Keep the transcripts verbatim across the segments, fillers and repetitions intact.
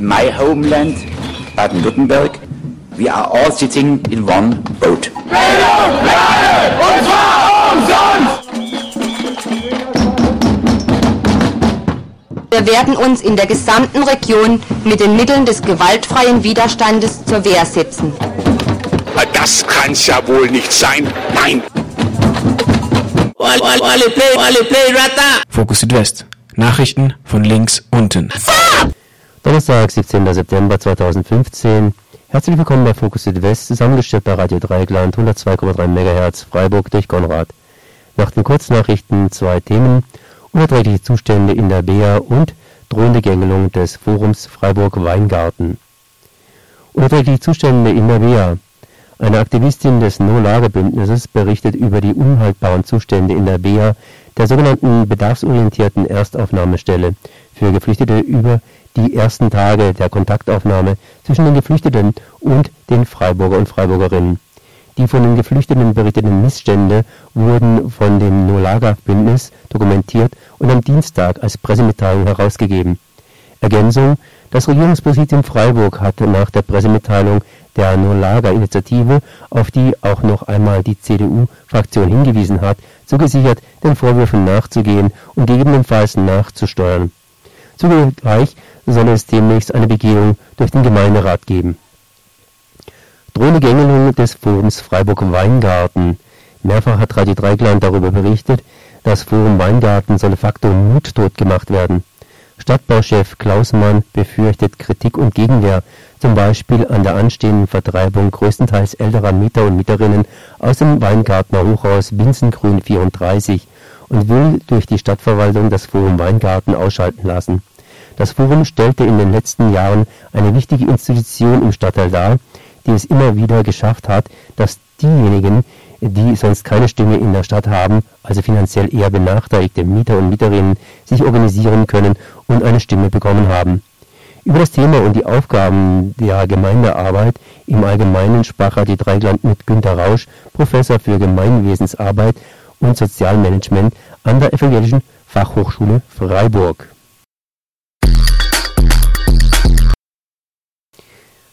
in my homeland, Baden-Württemberg, we are all sitting in one boat. Bildung, Lehre, und zwar umsonst! Wir werden uns in der gesamten Region mit den Mitteln des gewaltfreien Widerstandes zur Wehr setzen. Das kann's ja wohl nicht sein. Nein! Fokus Südwest. Nachrichten von links unten. Donnerstag, siebzehnten September zweitausendfünfzehn. Herzlich willkommen bei Fokus Südwest, zusammengestellt bei Radio Dreyeckland, hundertzwei Komma drei Megahertz, Freiburg durch Konrad. Nach den Kurznachrichten zwei Themen: unerträgliche Zustände in der B E A und drohende Gängelung des Forums Freiburg-Weingarten. Unerträgliche Zustände in der B E A. Eine Aktivistin des No-Lager-Bündnisses berichtet über die unhaltbaren Zustände in der B E A, der sogenannten bedarfsorientierten Erstaufnahmestelle für Geflüchtete, über die ersten Tage der Kontaktaufnahme zwischen den Geflüchteten und den Freiburger und Freiburgerinnen. Die von den Geflüchteten berichteten Missstände wurden von dem No-Lager-Bündnis dokumentiert und am Dienstag als Pressemitteilung herausgegeben. Ergänzung: Das Regierungspräsidium Freiburg hatte nach der Pressemitteilung der No-Lager-Initiative, auf die auch noch einmal die C D U-Fraktion hingewiesen hat, zugesichert, den Vorwürfen nachzugehen und gegebenenfalls nachzusteuern. Zugleich soll es demnächst eine Begehung durch den Gemeinderat geben. Drohende Gängelung des Forums Freiburg-Weingarten. Mehrfach hat Radio Dreyeckland darüber berichtet, das Forum Weingarten soll de facto mundtot gemacht werden. Stadtbauchef Klausmann befürchtet Kritik und Gegenwehr, zum Beispiel an der anstehenden Vertreibung größtenteils älterer Mieter und Mieterinnen aus dem Weingartner Hochhaus Winsengrün vierunddreißig und will durch die Stadtverwaltung das Forum Weingarten ausschalten lassen. Das Forum stellte in den letzten Jahren eine wichtige Institution im Stadtteil dar, die es immer wieder geschafft hat, dass diejenigen, die sonst keine Stimme in der Stadt haben, also finanziell eher benachteiligte Mieter und Mieterinnen, sich organisieren können und eine Stimme bekommen haben. Über das Thema und die Aufgaben der Gemeindearbeit im Allgemeinen sprach Radio Dreyeckland mit Günter Rausch, Professor für Gemeinwesensarbeit und Sozialmanagement an der Evangelischen Fachhochschule Freiburg.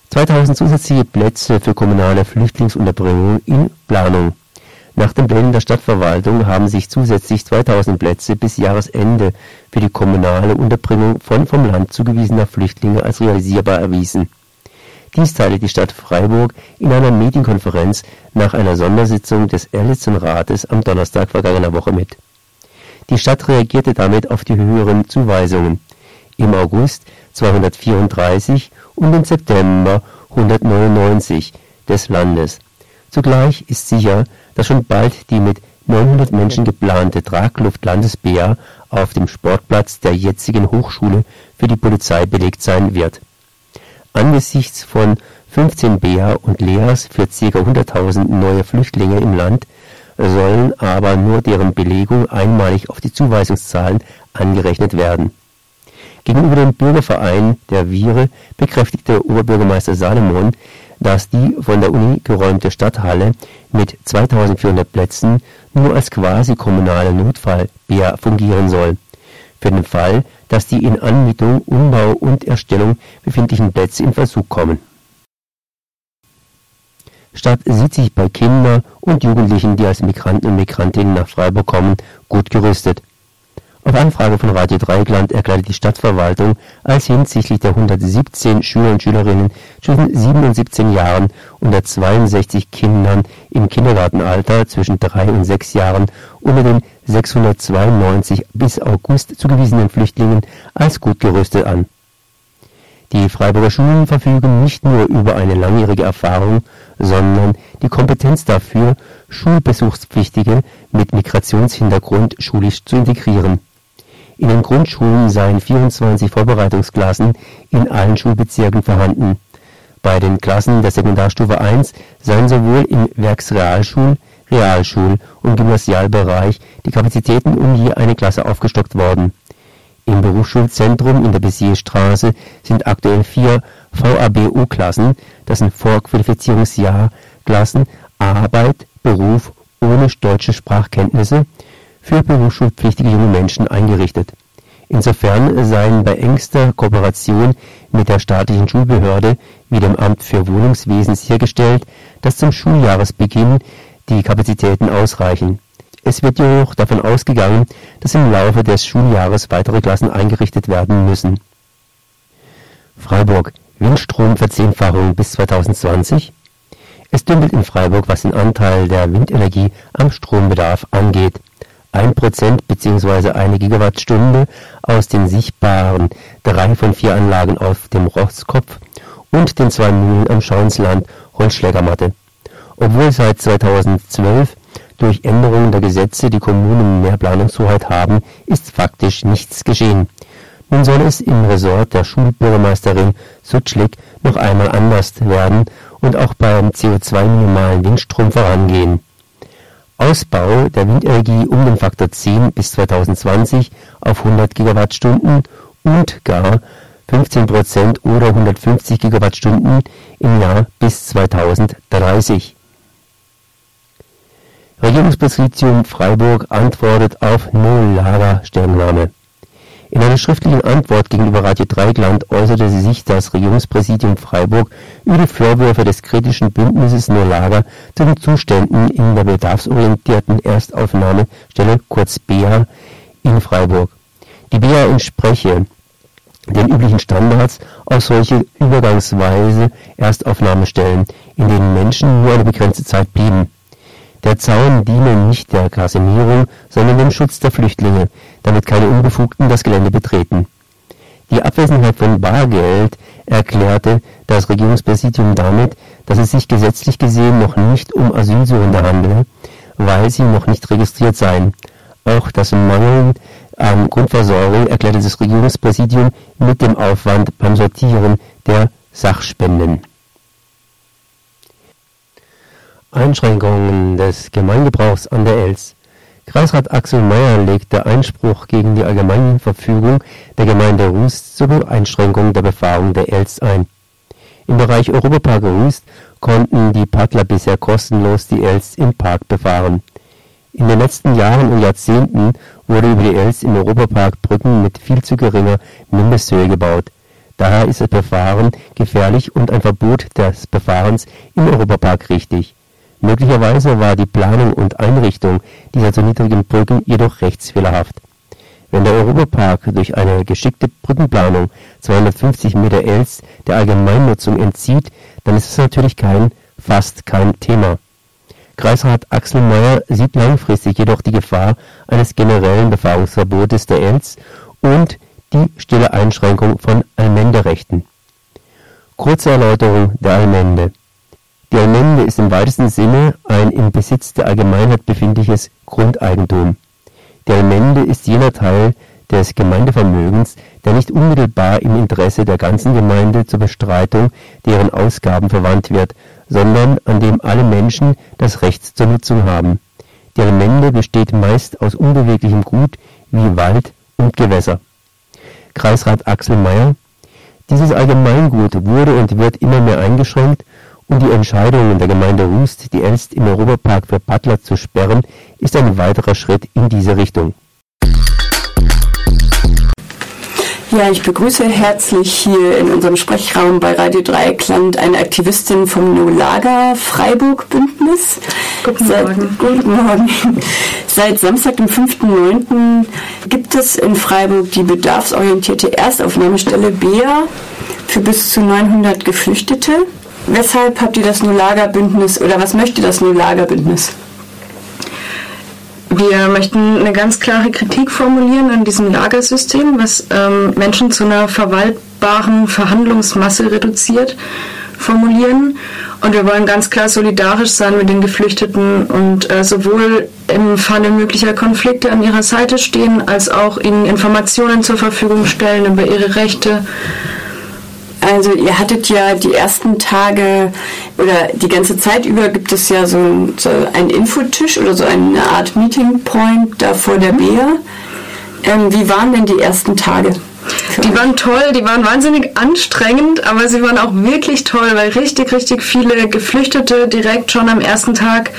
zweitausend zusätzliche Plätze für kommunale Flüchtlingsunterbringung in Planung. Nach den Plänen der Stadtverwaltung haben sich zusätzlich zweitausend Plätze bis Jahresende für die kommunale Unterbringung von vom Land zugewiesener Flüchtlinge als realisierbar erwiesen. Dies teilte die Stadt Freiburg in einer Medienkonferenz nach einer Sondersitzung des Elz-Rates am Donnerstag vergangener Woche mit. Die Stadt reagierte damit auf die höheren Zuweisungen. Im August zweihundertvierunddreißig und im September hundertneunundneunzig des Landes. Zugleich ist sicher, dass schon bald die mit neunhundert Menschen geplante Tragluft-Landes-B E A auf dem Sportplatz der jetzigen Hochschule für die Polizei belegt sein wird. Angesichts von fünfzehn B E A und L E As für ca. hunderttausend neue Flüchtlinge im Land sollen aber nur deren Belegung einmalig auf die Zuweisungszahlen angerechnet werden. Gegenüber dem Bürgerverein der Viere bekräftigte Oberbürgermeister Salomon, dass die von der Uni geräumte Stadthalle mit zweitausendvierhundert Plätzen nur als quasi kommunale Notfall-B E A fungieren soll. Für den Fall, dass die in Anmietung, Umbau und Erstellung befindlichen Plätze in Verzug kommen. Stadt sieht sich bei Kindern und Jugendlichen, die als Migranten und Migrantinnen nach Freiburg kommen, gut gerüstet. Auf Anfrage von Radio Dreyeckland erklärte die Stadtverwaltung, als hinsichtlich der hundertsiebzehn Schüler und Schülerinnen zwischen sieben und siebzehn Jahren und der zweiundsechzig Kindern im Kindergartenalter zwischen drei und sechs Jahren unter den sechshundertzweiundneunzig bis August zugewiesenen Flüchtlingen als gut gerüstet an. Die Freiburger Schulen verfügen nicht nur über eine langjährige Erfahrung, sondern die Kompetenz dafür, Schulbesuchspflichtige mit Migrationshintergrund schulisch zu integrieren. In den Grundschulen seien vierundzwanzig Vorbereitungsklassen in allen Schulbezirken vorhanden. Bei den Klassen der Sekundarstufe eins seien sowohl im Werksrealschul-, Realschul- und Gymnasialbereich die Kapazitäten um je eine Klasse aufgestockt worden. Im Berufsschulzentrum in der Bissierstraße sind aktuell vier V A B U-Klassen, das sind Vorqualifizierungsjahrklassen Arbeit, Beruf ohne deutsche Sprachkenntnisse, für berufsschulpflichtige junge Menschen eingerichtet. Insofern seien bei engster Kooperation mit der staatlichen Schulbehörde wie dem Amt für Wohnungswesen sichergestellt, dass zum Schuljahresbeginn die Kapazitäten ausreichen. Es wird jedoch davon ausgegangen, dass im Laufe des Schuljahres weitere Klassen eingerichtet werden müssen. Freiburg, Windstromverzehnfachung bis zwanzig zwanzig. Es dümpelt in Freiburg, was den Anteil der Windenergie am Strombedarf angeht. ein Prozent bzw. eine Gigawattstunde aus den sichtbaren drei von vier Anlagen auf dem Rosskopf und den zwei Mühlen am Schauensland, Holzschlägermatte. Obwohl seit zweitausendzwölf durch Änderungen der Gesetze die Kommunen mehr Planungshoheit haben, ist faktisch nichts geschehen. Nun soll es im Ressort der Schulbürgermeisterin Sutschlik noch einmal anders werden und auch beim C O zwei minimalen Windstrom vorangehen. Ausbau der Windenergie um den Faktor zehn bis zwanzig zwanzig auf hundert Gigawattstunden und gar fünfzehn Prozent oder hundertfünfzig Gigawattstunden im Jahr bis zweitausenddreißig. Regierungspräsidium Freiburg antwortet auf NoLager Stellungnahme. In einer schriftlichen Antwort gegenüber Radio Dreyeckland äußerte sich das Regierungspräsidium Freiburg über die Vorwürfe des kritischen Bündnisses NoLager zu den Zuständen in der bedarfsorientierten Erstaufnahmestelle, kurz B E A, in Freiburg. Die B E A entspreche den üblichen Standards auf solche übergangsweise Erstaufnahmestellen, in denen Menschen nur eine begrenzte Zeit blieben. Der Zaun diene nicht der Kasernierung, sondern dem Schutz der Flüchtlinge, damit keine Unbefugten das Gelände betreten. Die Abwesenheit von Bargeld erklärte das Regierungspräsidium damit, dass es sich gesetzlich gesehen noch nicht um Asylsuchende handele, weil sie noch nicht registriert seien. Auch das Mangeln an Grundversorgung erklärte das Regierungspräsidium mit dem Aufwand beim Sortieren der Sachspenden. Einschränkungen des Gemeingebrauchs an der Elz. Kreisrat Axel Mayer legte Einspruch gegen die allgemeine Verfügung der Gemeinde Rüst zur Einschränkung der Befahrung der Elz ein. Im Bereich Europapark Rüst konnten die Paddler bisher kostenlos die Elz im Park befahren. In den letzten Jahren und Jahrzehnten wurde über die Elz im Europapark Brücken mit viel zu geringer Mindesthöhe gebaut. Daher ist das Befahren gefährlich und ein Verbot des Befahrens im Europapark richtig. Möglicherweise war die Planung und Einrichtung dieser zu niedrigen Brücken jedoch rechtsfehlerhaft. Wenn der Europapark durch eine geschickte Brückenplanung zweihundertfünfzig Meter Elz der Allgemeinnutzung entzieht, dann ist es natürlich kein, fast kein Thema. Kreisrat Axel Mayer sieht langfristig jedoch die Gefahr eines generellen Befahrungsverbotes der Elz und die stille Einschränkung von Allmenderechten. Kurze Erläuterung der Allmende. Die Allmende ist im weitesten Sinne ein im Besitz der Allgemeinheit befindliches Grundeigentum. Die Allmende ist jener Teil des Gemeindevermögens, der nicht unmittelbar im Interesse der ganzen Gemeinde zur Bestreitung deren Ausgaben verwandt wird, sondern an dem alle Menschen das Recht zur Nutzung haben. Die Allmende besteht meist aus unbeweglichem Gut wie Wald und Gewässer. Kreisrat Axel Mayer: Dieses Allgemeingut wurde und wird immer mehr eingeschränkt. Um die Entscheidungen der Gemeinde Rüst, die Elz im Europapark für Paddler zu sperren, ist ein weiterer Schritt in diese Richtung. Ja, ich begrüße herzlich hier in unserem Sprechraum bei Radio Dreyeckland eine Aktivistin vom NoLager Freiburg-Bündnis. Guten Morgen. Seit, guten Morgen. Seit Samstag, dem fünften neunten gibt es in Freiburg die bedarfsorientierte Erstaufnahmestelle B E A für bis zu neunhundert Geflüchtete. Weshalb habt ihr das NoLager-Bündnis oder was möchte das NoLager-Bündnis? Wir möchten eine ganz klare Kritik formulieren an diesem Lagersystem, was ähm, Menschen zu einer verwaltbaren Verhandlungsmasse reduziert formulieren. Und wir wollen ganz klar solidarisch sein mit den Geflüchteten und äh, sowohl im Falle möglicher Konflikte an ihrer Seite stehen, als auch ihnen Informationen zur Verfügung stellen über ihre Rechte. Also ihr hattet ja die ersten Tage oder die ganze Zeit über gibt es ja so einen Infotisch oder so eine Art Meeting Point da vor der B E A. Ähm, wie waren denn die ersten Tage? Die waren toll, die waren wahnsinnig anstrengend, aber sie waren auch wirklich toll, weil richtig, richtig viele Geflüchtete direkt schon am ersten Tag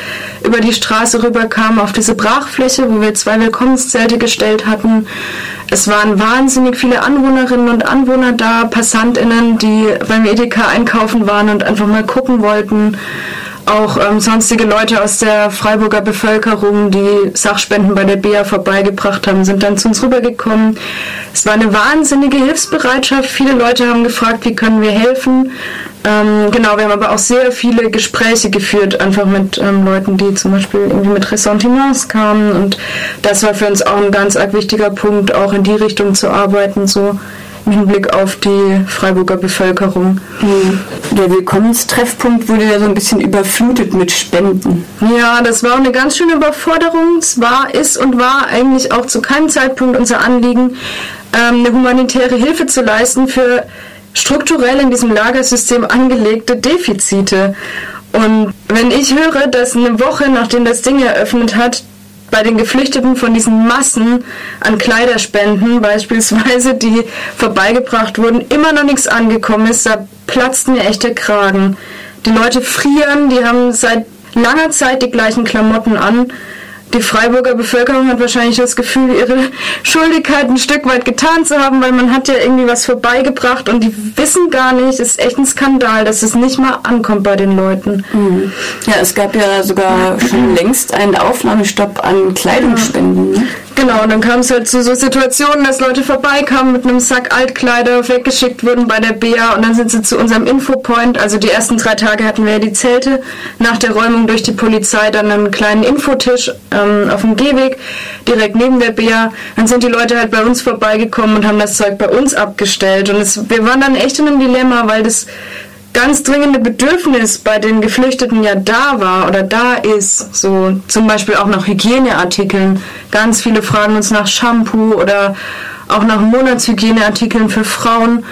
über die Straße rüberkamen auf diese Brachfläche, wo wir zwei Willkommenszelte gestellt hatten, Es waren wahnsinnig viele Anwohnerinnen und Anwohner da, PassantInnen, die beim Edeka einkaufen waren und einfach mal gucken wollten. Auch ähm, sonstige Leute aus der Freiburger Bevölkerung, die Sachspenden bei der B E A vorbeigebracht haben, sind dann zu uns rübergekommen. Es war eine wahnsinnige Hilfsbereitschaft. Viele Leute haben gefragt, wie können wir helfen. Ähm, genau, wir haben aber auch sehr viele Gespräche geführt, einfach mit ähm, Leuten, die zum Beispiel irgendwie mit Ressentiments kamen. Und das war für uns auch ein ganz arg wichtiger Punkt, auch in die Richtung zu arbeiten, so im Hinblick auf die Freiburger Bevölkerung. Der Willkommenstreffpunkt wurde ja so ein bisschen überflutet mit Spenden. Ja, das war eine ganz schöne Überforderung. Es war, ist und war eigentlich auch zu keinem Zeitpunkt unser Anliegen, eine humanitäre Hilfe zu leisten für strukturell in diesem Lagersystem angelegte Defizite. Und wenn ich höre, dass eine Woche, nachdem das Ding eröffnet hat, bei den Geflüchteten von diesen Massen an Kleiderspenden beispielsweise, die vorbeigebracht wurden, immer noch nichts angekommen ist, da platzt mir echt der Kragen. Die Leute frieren, die haben seit langer Zeit die gleichen Klamotten an. Die Freiburger Bevölkerung hat wahrscheinlich das Gefühl, ihre Schuldigkeit ein Stück weit getan zu haben, weil man hat ja irgendwie was vorbeigebracht und die wissen gar nicht, es ist echt ein Skandal, dass es nicht mal ankommt bei den Leuten. Mhm. Ja, es gab ja sogar schon längst einen Aufnahmestopp an Kleidungsspenden. Ja. Genau, und dann kam es halt zu so Situationen, dass Leute vorbeikamen mit einem Sack Altkleider, weggeschickt wurden bei der B E A und dann sind sie zu unserem Infopoint, also die ersten drei Tage hatten wir ja die Zelte, nach der Räumung durch die Polizei dann einen kleinen Infotisch ähm, auf dem Gehweg, direkt neben der B E A, dann sind die Leute halt bei uns vorbeigekommen und haben das Zeug bei uns abgestellt und es, wir waren dann echt in einem Dilemma, weil das ganz dringende Bedürfnis bei den Geflüchteten ja da war oder da ist, so zum Beispiel auch nach Hygieneartikeln. Ganz viele fragen uns nach Shampoo oder auch nach Monatshygieneartikeln für Frauen.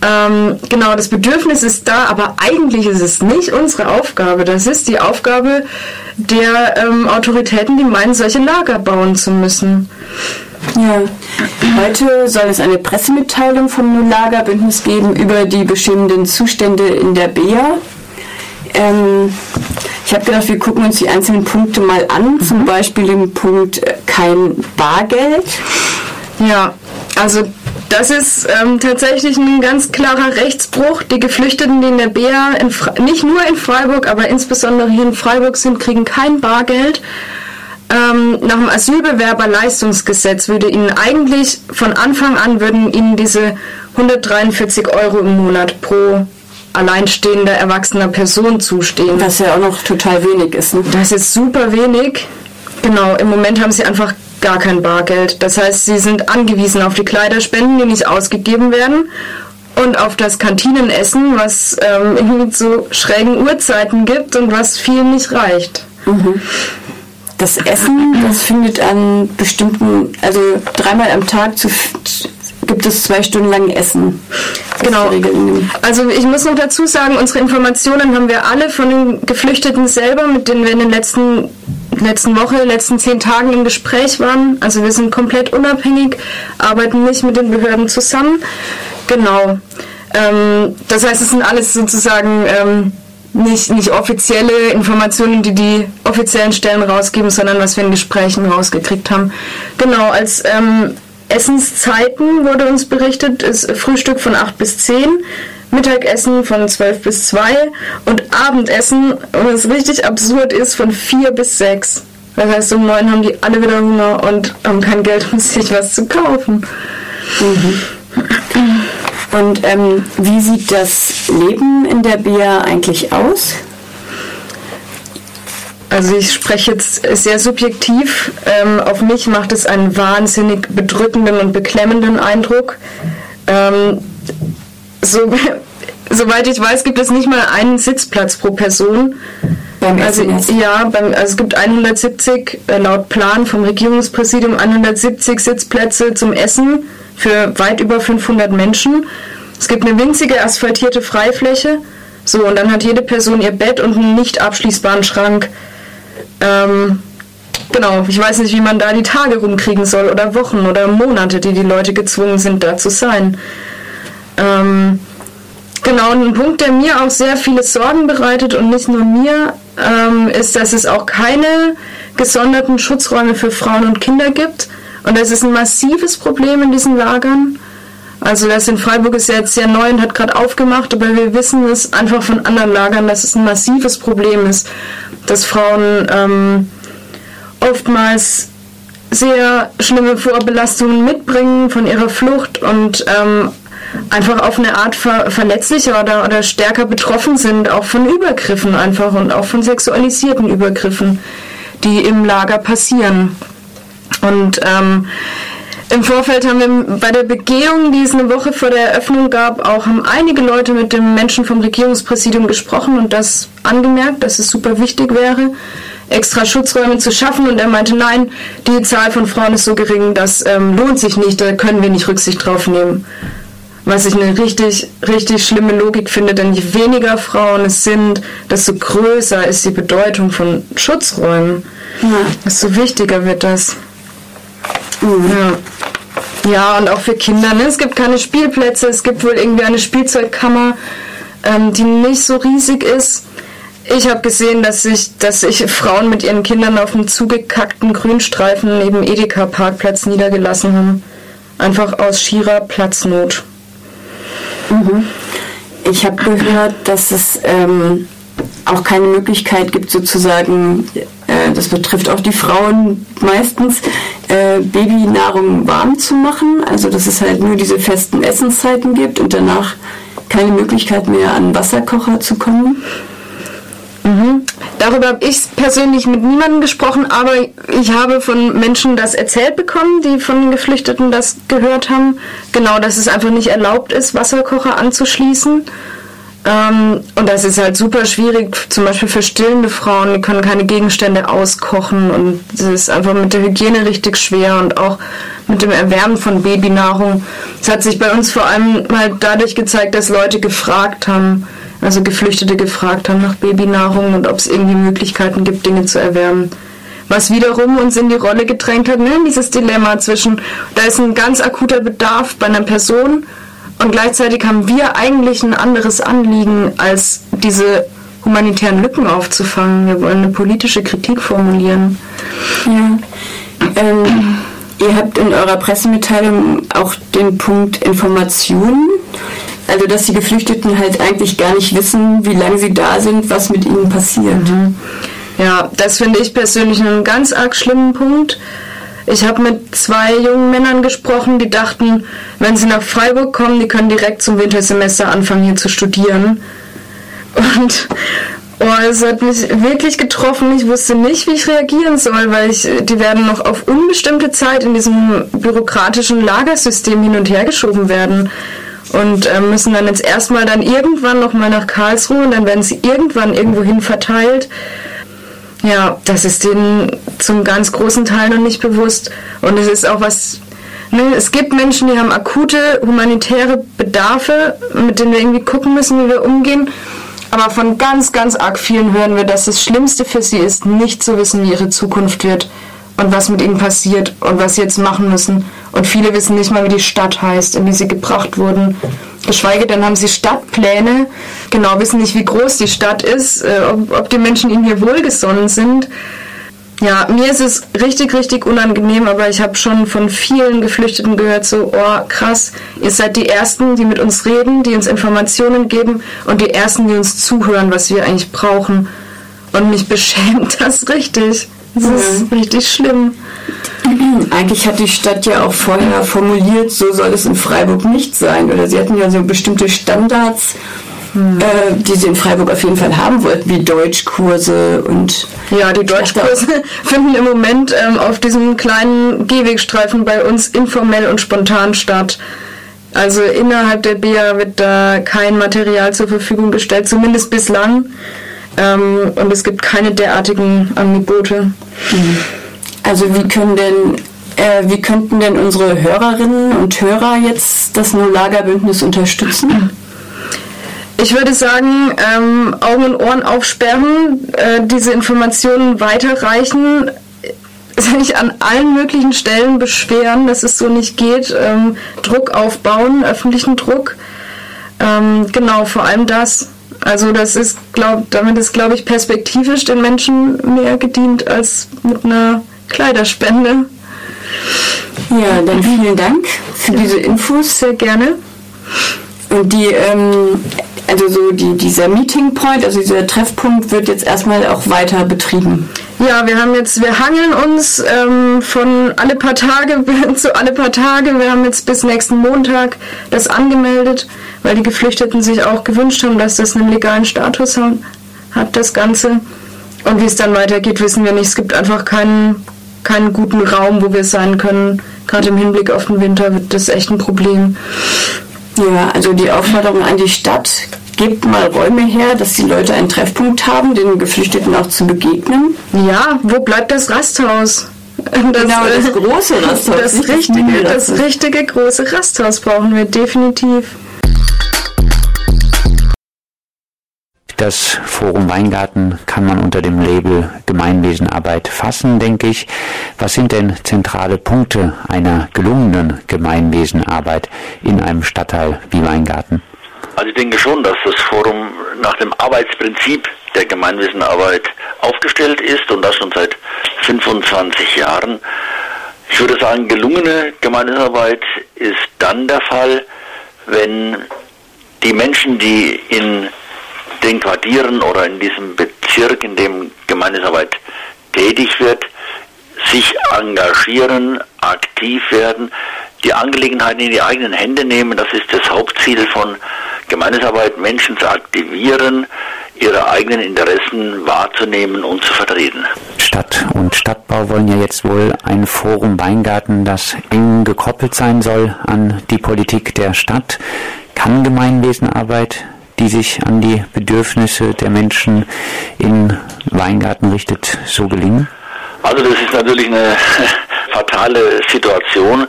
Ähm, genau, das Bedürfnis ist da, aber eigentlich ist es nicht unsere Aufgabe. Das ist die Aufgabe der ähm, Autoritäten, die meinen, solche Lager bauen zu müssen. Ja. Heute soll es eine Pressemitteilung vom NoLager-Bündnis geben über die beschämenden Zustände in der B E A. Ähm, ich habe gedacht, wir gucken uns die einzelnen Punkte mal an, mhm. zum Beispiel den Punkt kein Bargeld. Ja, also das ist ähm, tatsächlich ein ganz klarer Rechtsbruch. Die Geflüchteten, die in der B E A, in Fra- nicht nur in Freiburg, aber insbesondere hier in Freiburg sind, kriegen kein Bargeld. Ähm, nach dem Asylbewerberleistungsgesetz würde ihnen eigentlich von Anfang an würden ihnen diese hundertdreiundvierzig Euro im Monat pro alleinstehender erwachsener Person zustehen. Was ja auch noch total wenig ist. Ne? Das ist super wenig. Genau, im Moment haben sie einfach gar kein Bargeld. Das heißt, sie sind angewiesen auf die Kleiderspenden, die nicht ausgegeben werden. Und auf das Kantinenessen, was ähm, irgendwie zu schrägen Uhrzeiten gibt und was vielen nicht reicht. Mhm. Das Essen, das findet an bestimmten, also dreimal am Tag zu, gibt es zwei Stunden lang Essen. Genau. Also ich muss noch dazu sagen, unsere Informationen haben wir alle von den Geflüchteten selber, mit denen wir in den letzten, letzten Woche, letzten zehn Tagen im Gespräch waren. Also wir sind komplett unabhängig, arbeiten nicht mit den Behörden zusammen. Genau. Ähm, das heißt, es sind alles sozusagen... Ähm, Nicht, nicht offizielle Informationen, die die offiziellen Stellen rausgeben, sondern was wir in Gesprächen rausgekriegt haben. Genau, als ähm, Essenszeiten wurde uns berichtet, ist Frühstück von acht bis zehn, Mittagessen von zwölf bis zwei und Abendessen, was richtig absurd ist, von vier bis sechs. Das heißt, um neun haben die alle wieder Hunger und haben kein Geld, um sich was zu kaufen. Mhm. Und ähm, wie sieht das Leben in der B E A eigentlich aus? Also ich spreche jetzt sehr subjektiv. Ähm, auf mich macht es einen wahnsinnig bedrückenden und beklemmenden Eindruck. Ähm, so, soweit ich weiß, gibt es nicht mal einen Sitzplatz pro Person. Beim also, ja, beim, also es gibt hundertsiebzig, laut Plan vom Regierungspräsidium, hundertsiebzig Sitzplätze zum Essen für weit über fünfhundert Menschen. Es gibt eine winzige asphaltierte Freifläche. So, und dann hat jede Person ihr Bett und einen nicht abschließbaren Schrank. Ähm, genau, ich weiß nicht, wie man da die Tage rumkriegen soll oder Wochen oder Monate, die die Leute gezwungen sind, da zu sein. Ähm, genau, und ein Punkt, der mir auch sehr viele Sorgen bereitet und nicht nur mir, ähm, ist, dass es auch keine gesonderten Schutzräume für Frauen und Kinder gibt. Und das ist ein massives Problem in diesen Lagern. Also das in Freiburg ist ja jetzt sehr neu und hat gerade aufgemacht, aber wir wissen es einfach von anderen Lagern, dass es ein massives Problem ist, dass Frauen ähm, oftmals sehr schlimme Vorbelastungen mitbringen von ihrer Flucht und ähm, einfach auf eine Art ver- verletzlicher oder, oder stärker betroffen sind, auch von Übergriffen einfach und auch von sexualisierten Übergriffen, die im Lager passieren. Und ähm, im Vorfeld haben wir bei der Begehung, die es eine Woche vor der Eröffnung gab, auch haben einige Leute mit dem Menschen vom Regierungspräsidium gesprochen und das angemerkt, dass es super wichtig wäre, extra Schutzräume zu schaffen. Und er meinte, nein, die Zahl von Frauen ist so gering, das ähm, lohnt sich nicht, da können wir nicht Rücksicht drauf nehmen. Was ich eine richtig, richtig schlimme Logik finde, denn je weniger Frauen es sind, desto größer ist die Bedeutung von Schutzräumen. Ja. Desto wichtiger wird das. Ja. Ja, und auch für Kinder. Ne? Es gibt keine Spielplätze, es gibt wohl irgendwie eine Spielzeugkammer, ähm, die nicht so riesig ist. Ich habe gesehen, dass sich dass ich Frauen mit ihren Kindern auf einem zugekackten Grünstreifen neben Edeka-Parkplatz niedergelassen haben. Einfach aus schierer Platznot. Mhm. Ich habe gehört, dass es ähm, auch keine Möglichkeit gibt, sozusagen, äh, das betrifft auch die Frauen meistens, äh, Babynahrung warm zu machen. Also dass es halt nur diese festen Essenszeiten gibt und danach keine Möglichkeit mehr, an Wasserkocher zu kommen. Mhm. Darüber habe ich persönlich mit niemandem gesprochen, aber ich habe von Menschen das erzählt bekommen, die von Geflüchteten das gehört haben. Genau, dass es einfach nicht erlaubt ist, Wasserkocher anzuschließen. Ähm, und das ist halt super schwierig, zum Beispiel für stillende Frauen, die können keine Gegenstände auskochen und es ist einfach mit der Hygiene richtig schwer und auch mit dem Erwärmen von Babynahrung. Es hat sich bei uns vor allem mal dadurch gezeigt, dass Leute gefragt haben, also Geflüchtete gefragt haben nach Babynahrung und ob es irgendwie Möglichkeiten gibt, Dinge zu erwärmen. Was wiederum uns in die Rolle gedrängt hat, ne, dieses Dilemma zwischen, da ist ein ganz akuter Bedarf bei einer Person und gleichzeitig haben wir eigentlich ein anderes Anliegen, als diese humanitären Lücken aufzufangen. Wir wollen eine politische Kritik formulieren. Ja. Ähm, ihr habt in eurer Pressemitteilung auch den Punkt Informationen. Also, dass die Geflüchteten halt eigentlich gar nicht wissen, wie lange sie da sind, was mit ihnen passiert. Mhm. Ja, das finde ich persönlich einen ganz arg schlimmen Punkt. Ich habe mit zwei jungen Männern gesprochen, die dachten, wenn sie nach Freiburg kommen, die können direkt zum Wintersemester anfangen, hier zu studieren. Und oh, es hat mich wirklich getroffen. Ich wusste nicht, wie ich reagieren soll, weil ich, die werden noch auf unbestimmte Zeit in diesem bürokratischen Lagersystem hin und her geschoben werden. Und äh, müssen dann jetzt erstmal dann irgendwann nochmal nach Karlsruhe und dann werden sie irgendwann irgendwohin verteilt. Ja, das ist denen zum ganz großen Teil noch nicht bewusst. Und es ist auch was, ne, es gibt Menschen, die haben akute humanitäre Bedarfe, mit denen wir irgendwie gucken müssen, wie wir umgehen. Aber von ganz, ganz arg vielen hören wir, dass das Schlimmste für sie ist, nicht zu wissen, wie ihre Zukunft wird und was mit ihnen passiert und was sie jetzt machen müssen. Und viele wissen nicht mal, wie die Stadt heißt, in die sie gebracht wurden. Geschweige denn haben sie Stadtpläne, genau, wissen nicht, wie groß die Stadt ist, ob, ob die Menschen ihnen hier wohlgesonnen sind. Ja, mir ist es richtig, richtig unangenehm, aber ich habe schon von vielen Geflüchteten gehört, so, oh krass, ihr seid die Ersten, die mit uns reden, die uns Informationen geben und die Ersten, die uns zuhören, was wir eigentlich brauchen. Und mich beschämt das richtig. Das ist mhm. richtig schlimm. Eigentlich hat die Stadt ja auch vorher formuliert, so soll es in Freiburg nicht sein. Oder sie hatten ja so bestimmte Standards, mhm. äh, die sie in Freiburg auf jeden Fall haben wollten, wie Deutschkurse und... Ja, die Deutschkurse finden im Moment ähm, auf diesem kleinen Gehwegstreifen bei uns informell und spontan statt. Also innerhalb der B E A wird da kein Material zur Verfügung gestellt, zumindest bislang. Ähm, und es gibt keine derartigen Angebote. Mhm. Also wie können denn, äh, wie könnten denn unsere Hörerinnen und Hörer jetzt das NoLager-Bündnis unterstützen? Ich würde sagen, ähm, Augen und Ohren aufsperren, äh, diese Informationen weiterreichen, sich an allen möglichen Stellen beschweren, dass es so nicht geht, ähm, Druck aufbauen, öffentlichen Druck. Ähm, genau, vor allem das. Also das ist, glaub, damit ist, glaube ich, perspektivisch den Menschen mehr gedient als mit einer Kleiderspende. Ja, dann vielen Dank für diese Infos, sehr gerne. Und die, ähm, also so die, dieser Meeting Point, also dieser Treffpunkt wird jetzt erstmal auch weiter betrieben. Ja, wir haben jetzt, wir hangeln uns ähm, von alle paar Tage zu alle paar Tage. Wir haben jetzt bis nächsten Montag das angemeldet, weil die Geflüchteten sich auch gewünscht haben, dass das einen legalen Status haben, hat, das Ganze. Und wie es dann weitergeht, wissen wir nicht. Es gibt einfach keinen, keinen guten Raum, wo wir sein können. Gerade im Hinblick auf den Winter wird das echt ein Problem. Ja, also die Aufforderung an die Stadt, gebt mal Räume her, dass die Leute einen Treffpunkt haben, den Geflüchteten auch zu begegnen. Ja, wo bleibt das Rasthaus? Das, genau, das große Rasthaus. Das, das, richtige, das richtige große Rasthaus brauchen wir definitiv. Das Forum Weingarten kann man unter dem Label Gemeinwesenarbeit fassen, denke ich. Was sind denn zentrale Punkte einer gelungenen Gemeinwesenarbeit in einem Stadtteil wie Weingarten? Also ich denke schon, dass das Forum nach dem Arbeitsprinzip der Gemeinwesenarbeit aufgestellt ist und das schon seit fünfundzwanzig Jahren. Ich würde sagen, gelungene Gemeinwesenarbeit ist dann der Fall, wenn die Menschen, die in den Quartieren oder in diesem Bezirk, in dem Gemeinwesenarbeit tätig wird, sich engagieren, aktiv werden, die Angelegenheiten in die eigenen Hände nehmen. Das ist das Hauptziel von Gemeinwesenarbeit, Menschen zu aktivieren, ihre eigenen Interessen wahrzunehmen und zu vertreten. Stadt und Stadtbau wollen ja jetzt wohl ein Forum Weingarten, das eng gekoppelt sein soll an die Politik der Stadt. Kann Gemeinwesenarbeit, die sich an die Bedürfnisse der Menschen in Weingarten richtet, so gelingen? Also das ist natürlich eine fatale Situation,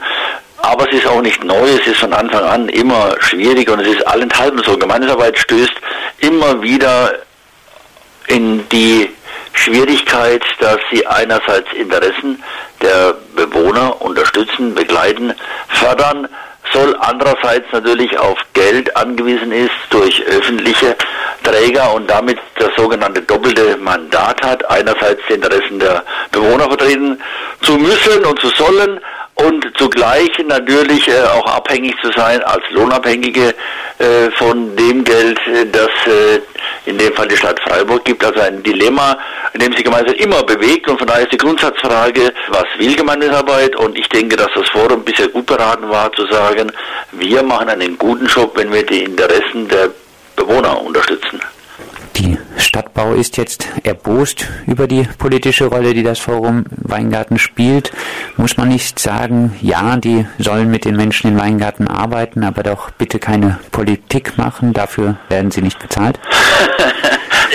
aber es ist auch nicht neu, es ist von Anfang an immer schwierig und es ist allenthalben so. Gemeinwesenarbeit stößt immer wieder in die Schwierigkeit, dass sie einerseits Interessen der Bewohner unterstützen, begleiten, fördern soll, andererseits natürlich auf Geld angewiesen ist durch öffentliche Träger und damit das sogenannte doppelte Mandat hat, einerseits die Interessen der Bewohner vertreten zu müssen und zu sollen und zugleich natürlich äh, auch abhängig zu sein als Lohnabhängige äh, von dem Geld, das äh, in dem Fall die Stadt Freiburg gibt. Also ein Dilemma, in dem sich Gemeinwesenarbeit immer bewegt und von daher ist die Grundsatzfrage, was will Gemeinwesenarbeit? Und ich denke, dass das Forum bisher gut beraten war zu sagen, wir machen einen guten Job, wenn wir die Interessen der Bewohner unterstützen. Die Stadtbau ist jetzt erbost über die politische Rolle, die das Forum Weingarten spielt. Muss man nicht sagen, ja, die sollen mit den Menschen in Weingarten arbeiten, aber doch bitte keine Politik machen, dafür werden sie nicht bezahlt?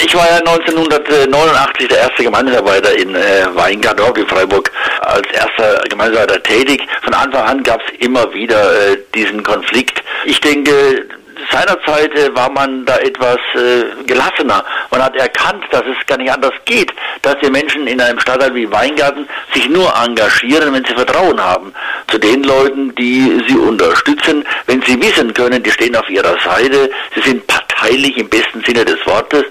Ich war ja neunzehnhundertneunundachtzig der erste Gemeindearbeiter in äh, Weingarten, auch in Freiburg, als erster Gemeindearbeiter tätig. Von Anfang an gab es immer wieder äh, diesen Konflikt. Ich denke, seinerzeit war man da etwas äh, gelassener. Man hat erkannt, dass es gar nicht anders geht, dass die Menschen in einem Stadtteil wie Weingarten sich nur engagieren, wenn sie Vertrauen haben zu den Leuten, die sie unterstützen, wenn sie wissen können, die stehen auf ihrer Seite, sie sind parteilich im besten Sinne des Wortes,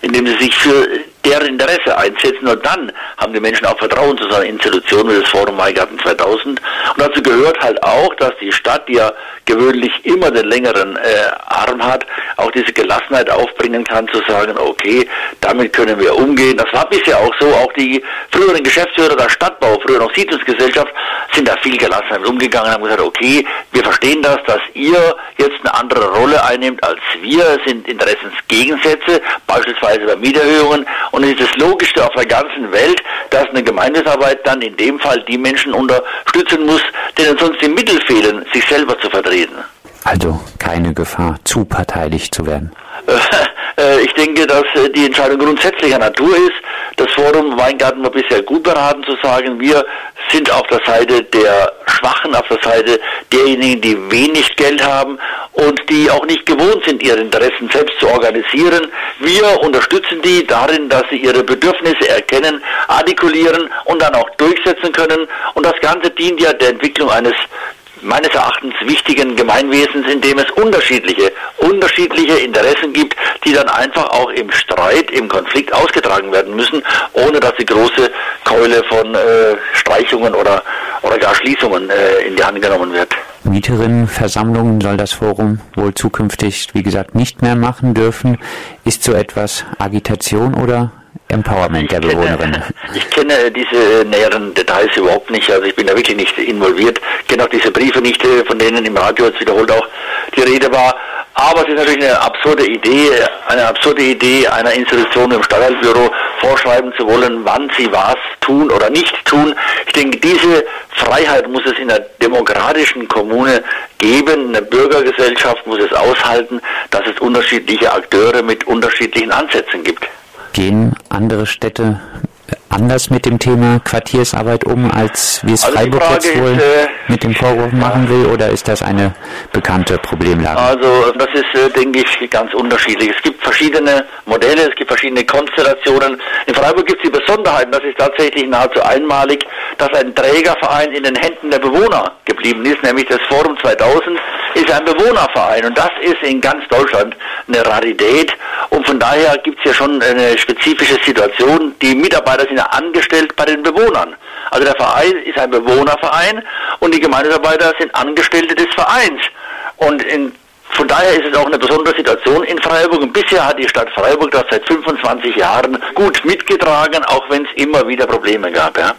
indem sie sich für deren Interesse einsetzen und dann haben die Menschen auch Vertrauen zu seiner Institution wie das Forum Weingarten zweitausend. Und dazu gehört halt auch, dass die Stadt, die ja gewöhnlich immer den längeren äh, Arm hat, auch diese Gelassenheit aufbringen kann, zu sagen, okay, damit können wir umgehen. Das war bisher auch so, auch die früheren Geschäftsführer der Stadtbau, früher noch Siedlungsgesellschaft, sind da viel gelassener mit umgegangen, haben gesagt, okay, wir verstehen das, dass ihr jetzt eine andere Rolle einnimmt als wir, es sind Interessensgegensätze, beispielsweise bei Mieterhöhungen. Und es ist das Logischste auf der ganzen Welt, dass eine Gemeinwesenarbeit dann in dem Fall die Menschen unterstützen muss, denen sonst die Mittel fehlen, sich selber zu vertreten. Also keine Gefahr, zu parteilich zu werden. Ich denke, dass die Entscheidung grundsätzlicher Natur ist. Das Forum Weingarten war bisher gut beraten zu sagen, wir sind auf der Seite der Schwachen, auf der Seite derjenigen, die wenig Geld haben und die auch nicht gewohnt sind, ihre Interessen selbst zu organisieren. Wir unterstützen die darin, dass sie ihre Bedürfnisse erkennen, artikulieren und dann auch durchsetzen können. Und das Ganze dient ja der Entwicklung eines meines Erachtens wichtigen Gemeinwesens, in dem es unterschiedliche, unterschiedliche Interessen gibt, die dann einfach auch im Streit, im Konflikt ausgetragen werden müssen, ohne dass die große Keule von äh, Streichungen oder, oder gar Schließungen äh, in die Hand genommen wird. Mieterinnenversammlungen soll das Forum wohl zukünftig, wie gesagt, nicht mehr machen dürfen. Ist so etwas Agitation oder Empowerment der Bewohnerinnen? Ich kenne diese näheren Details überhaupt nicht, also ich bin da wirklich nicht involviert. Ich kenne auch diese Briefe nicht, von denen im Radio jetzt wiederholt auch die Rede war. Aber es ist natürlich eine absurde Idee, eine absurde Idee einer Institution im Stadtteilbüro vorschreiben zu wollen, wann sie was tun oder nicht tun. Ich denke, diese Freiheit muss es in einer demokratischen Kommune geben. Eine Bürgergesellschaft muss es aushalten, dass es unterschiedliche Akteure mit unterschiedlichen Ansätzen gibt. Gehen andere Städte anders mit dem Thema Quartiersarbeit um, als wie es also Freiburg jetzt wohl ist, äh, mit dem Vorwurf machen will, oder ist das eine bekannte Problemlage? Also das ist, denke ich, ganz unterschiedlich. Es gibt verschiedene Modelle, es gibt verschiedene Konstellationen. In Freiburg gibt es die Besonderheiten, das ist tatsächlich nahezu einmalig, dass ein Trägerverein in den Händen der Bewohner geblieben ist, nämlich das Forum zweitausend ist ein Bewohnerverein, und das ist in ganz Deutschland eine Rarität, und von daher gibt es hier schon eine spezifische Situation. Die Mitarbeiter sind angestellt bei den Bewohnern. Also der Verein ist ein Bewohnerverein und die Gemeindearbeiter sind Angestellte des Vereins. Und in, von daher ist es auch eine besondere Situation in Freiburg. Und bisher hat die Stadt Freiburg das seit fünfundzwanzig Jahren gut mitgetragen, auch wenn es immer wieder Probleme gab. Ja.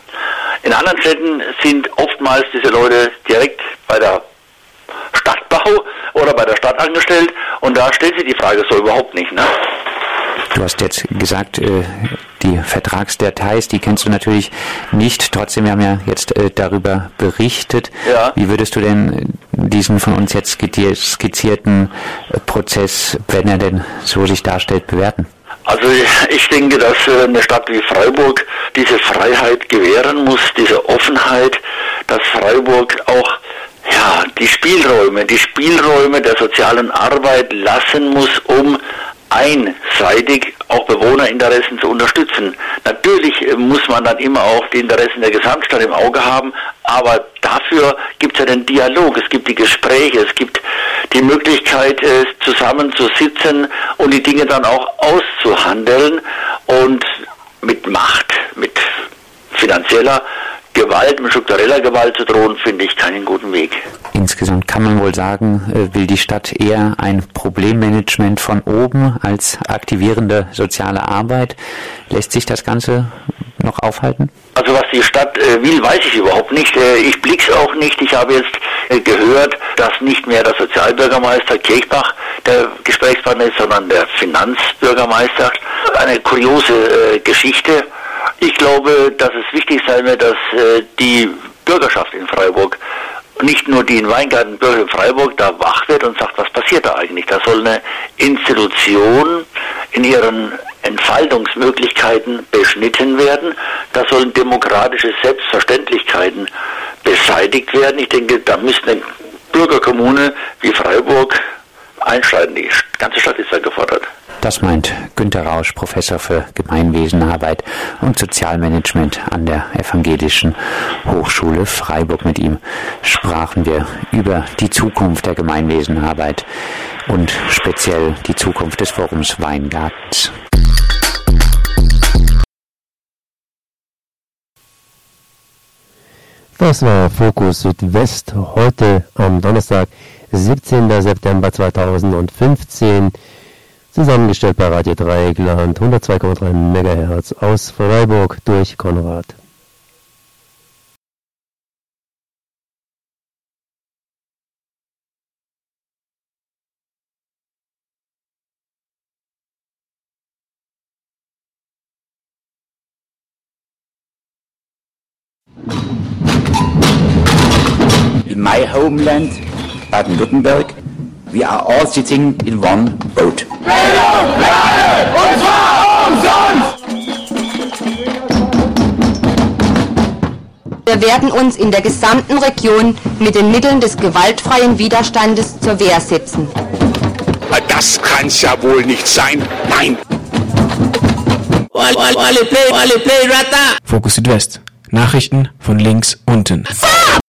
In anderen Städten sind oftmals diese Leute direkt bei der Stadtbau oder bei der Stadt angestellt. Und da stellt sich die Frage so überhaupt nicht. Ne? Du hast jetzt gesagt, äh, die Vertragsdetails, die kennst du natürlich nicht. Trotzdem, wir haben ja jetzt äh, darüber berichtet. Ja. Wie würdest du denn diesen von uns jetzt skizzierten Prozess, wenn er denn so sich darstellt, bewerten? Also ich denke, dass eine Stadt wie Freiburg diese Freiheit gewähren muss, diese Offenheit, dass Freiburg auch ja, die Spielräume, die Spielräume der sozialen Arbeit lassen muss, um einseitig auch Bewohnerinteressen zu unterstützen. Natürlich muss man dann immer auch die Interessen der Gesamtstadt im Auge haben, aber dafür gibt es ja den Dialog, es gibt die Gespräche, es gibt die Möglichkeit, zusammenzusitzen und die Dinge dann auch auszuhandeln, und mit Macht, mit finanzieller Gewalt, mit struktureller Gewalt zu drohen, finde ich keinen guten Weg. Insgesamt kann man wohl sagen, will die Stadt eher ein Problemmanagement von oben als aktivierende soziale Arbeit. Lässt sich das Ganze noch aufhalten? Also was die Stadt will, weiß ich überhaupt nicht. Ich blick's auch nicht. Ich habe jetzt gehört, dass nicht mehr der Sozialbürgermeister Kirchbach der Gesprächspartner ist, sondern der Finanzbürgermeister. Eine kuriose Geschichte. Ich glaube, dass es wichtig sein wird, dass äh, die Bürgerschaft in Freiburg, nicht nur die in Weingarten, Bürger in Freiburg, da wach wird und sagt, was passiert da eigentlich? Da soll eine Institution in ihren Entfaltungsmöglichkeiten beschnitten werden. Da sollen demokratische Selbstverständlichkeiten beseitigt werden. Ich denke, da müsste eine Bürgerkommune wie Freiburg einschreiten. Die ganze Stadt ist da gefordert. Das meint Günter Rausch, Professor für Gemeinwesenarbeit und Sozialmanagement an der Evangelischen Hochschule Freiburg. Mit ihm sprachen wir über die Zukunft der Gemeinwesenarbeit und speziell die Zukunft des Forums Weingartens. Das war Fokus Südwest heute am Donnerstag, siebzehnten September zweitausendfünfzehn. Zusammengestellt bei Radio Dreyeckland, hundertzwei Komma drei Megahertz aus Freiburg durch Konrad. In my homeland, Baden-Württemberg, we are all sitting in one boat. Bildung, Lernen, und zwar umsonst! Wir werden uns in der gesamten Region mit den Mitteln des gewaltfreien Widerstandes zur Wehr setzen. Das kann's ja wohl nicht sein. Nein! Fokus Südwest. Nachrichten von links unten.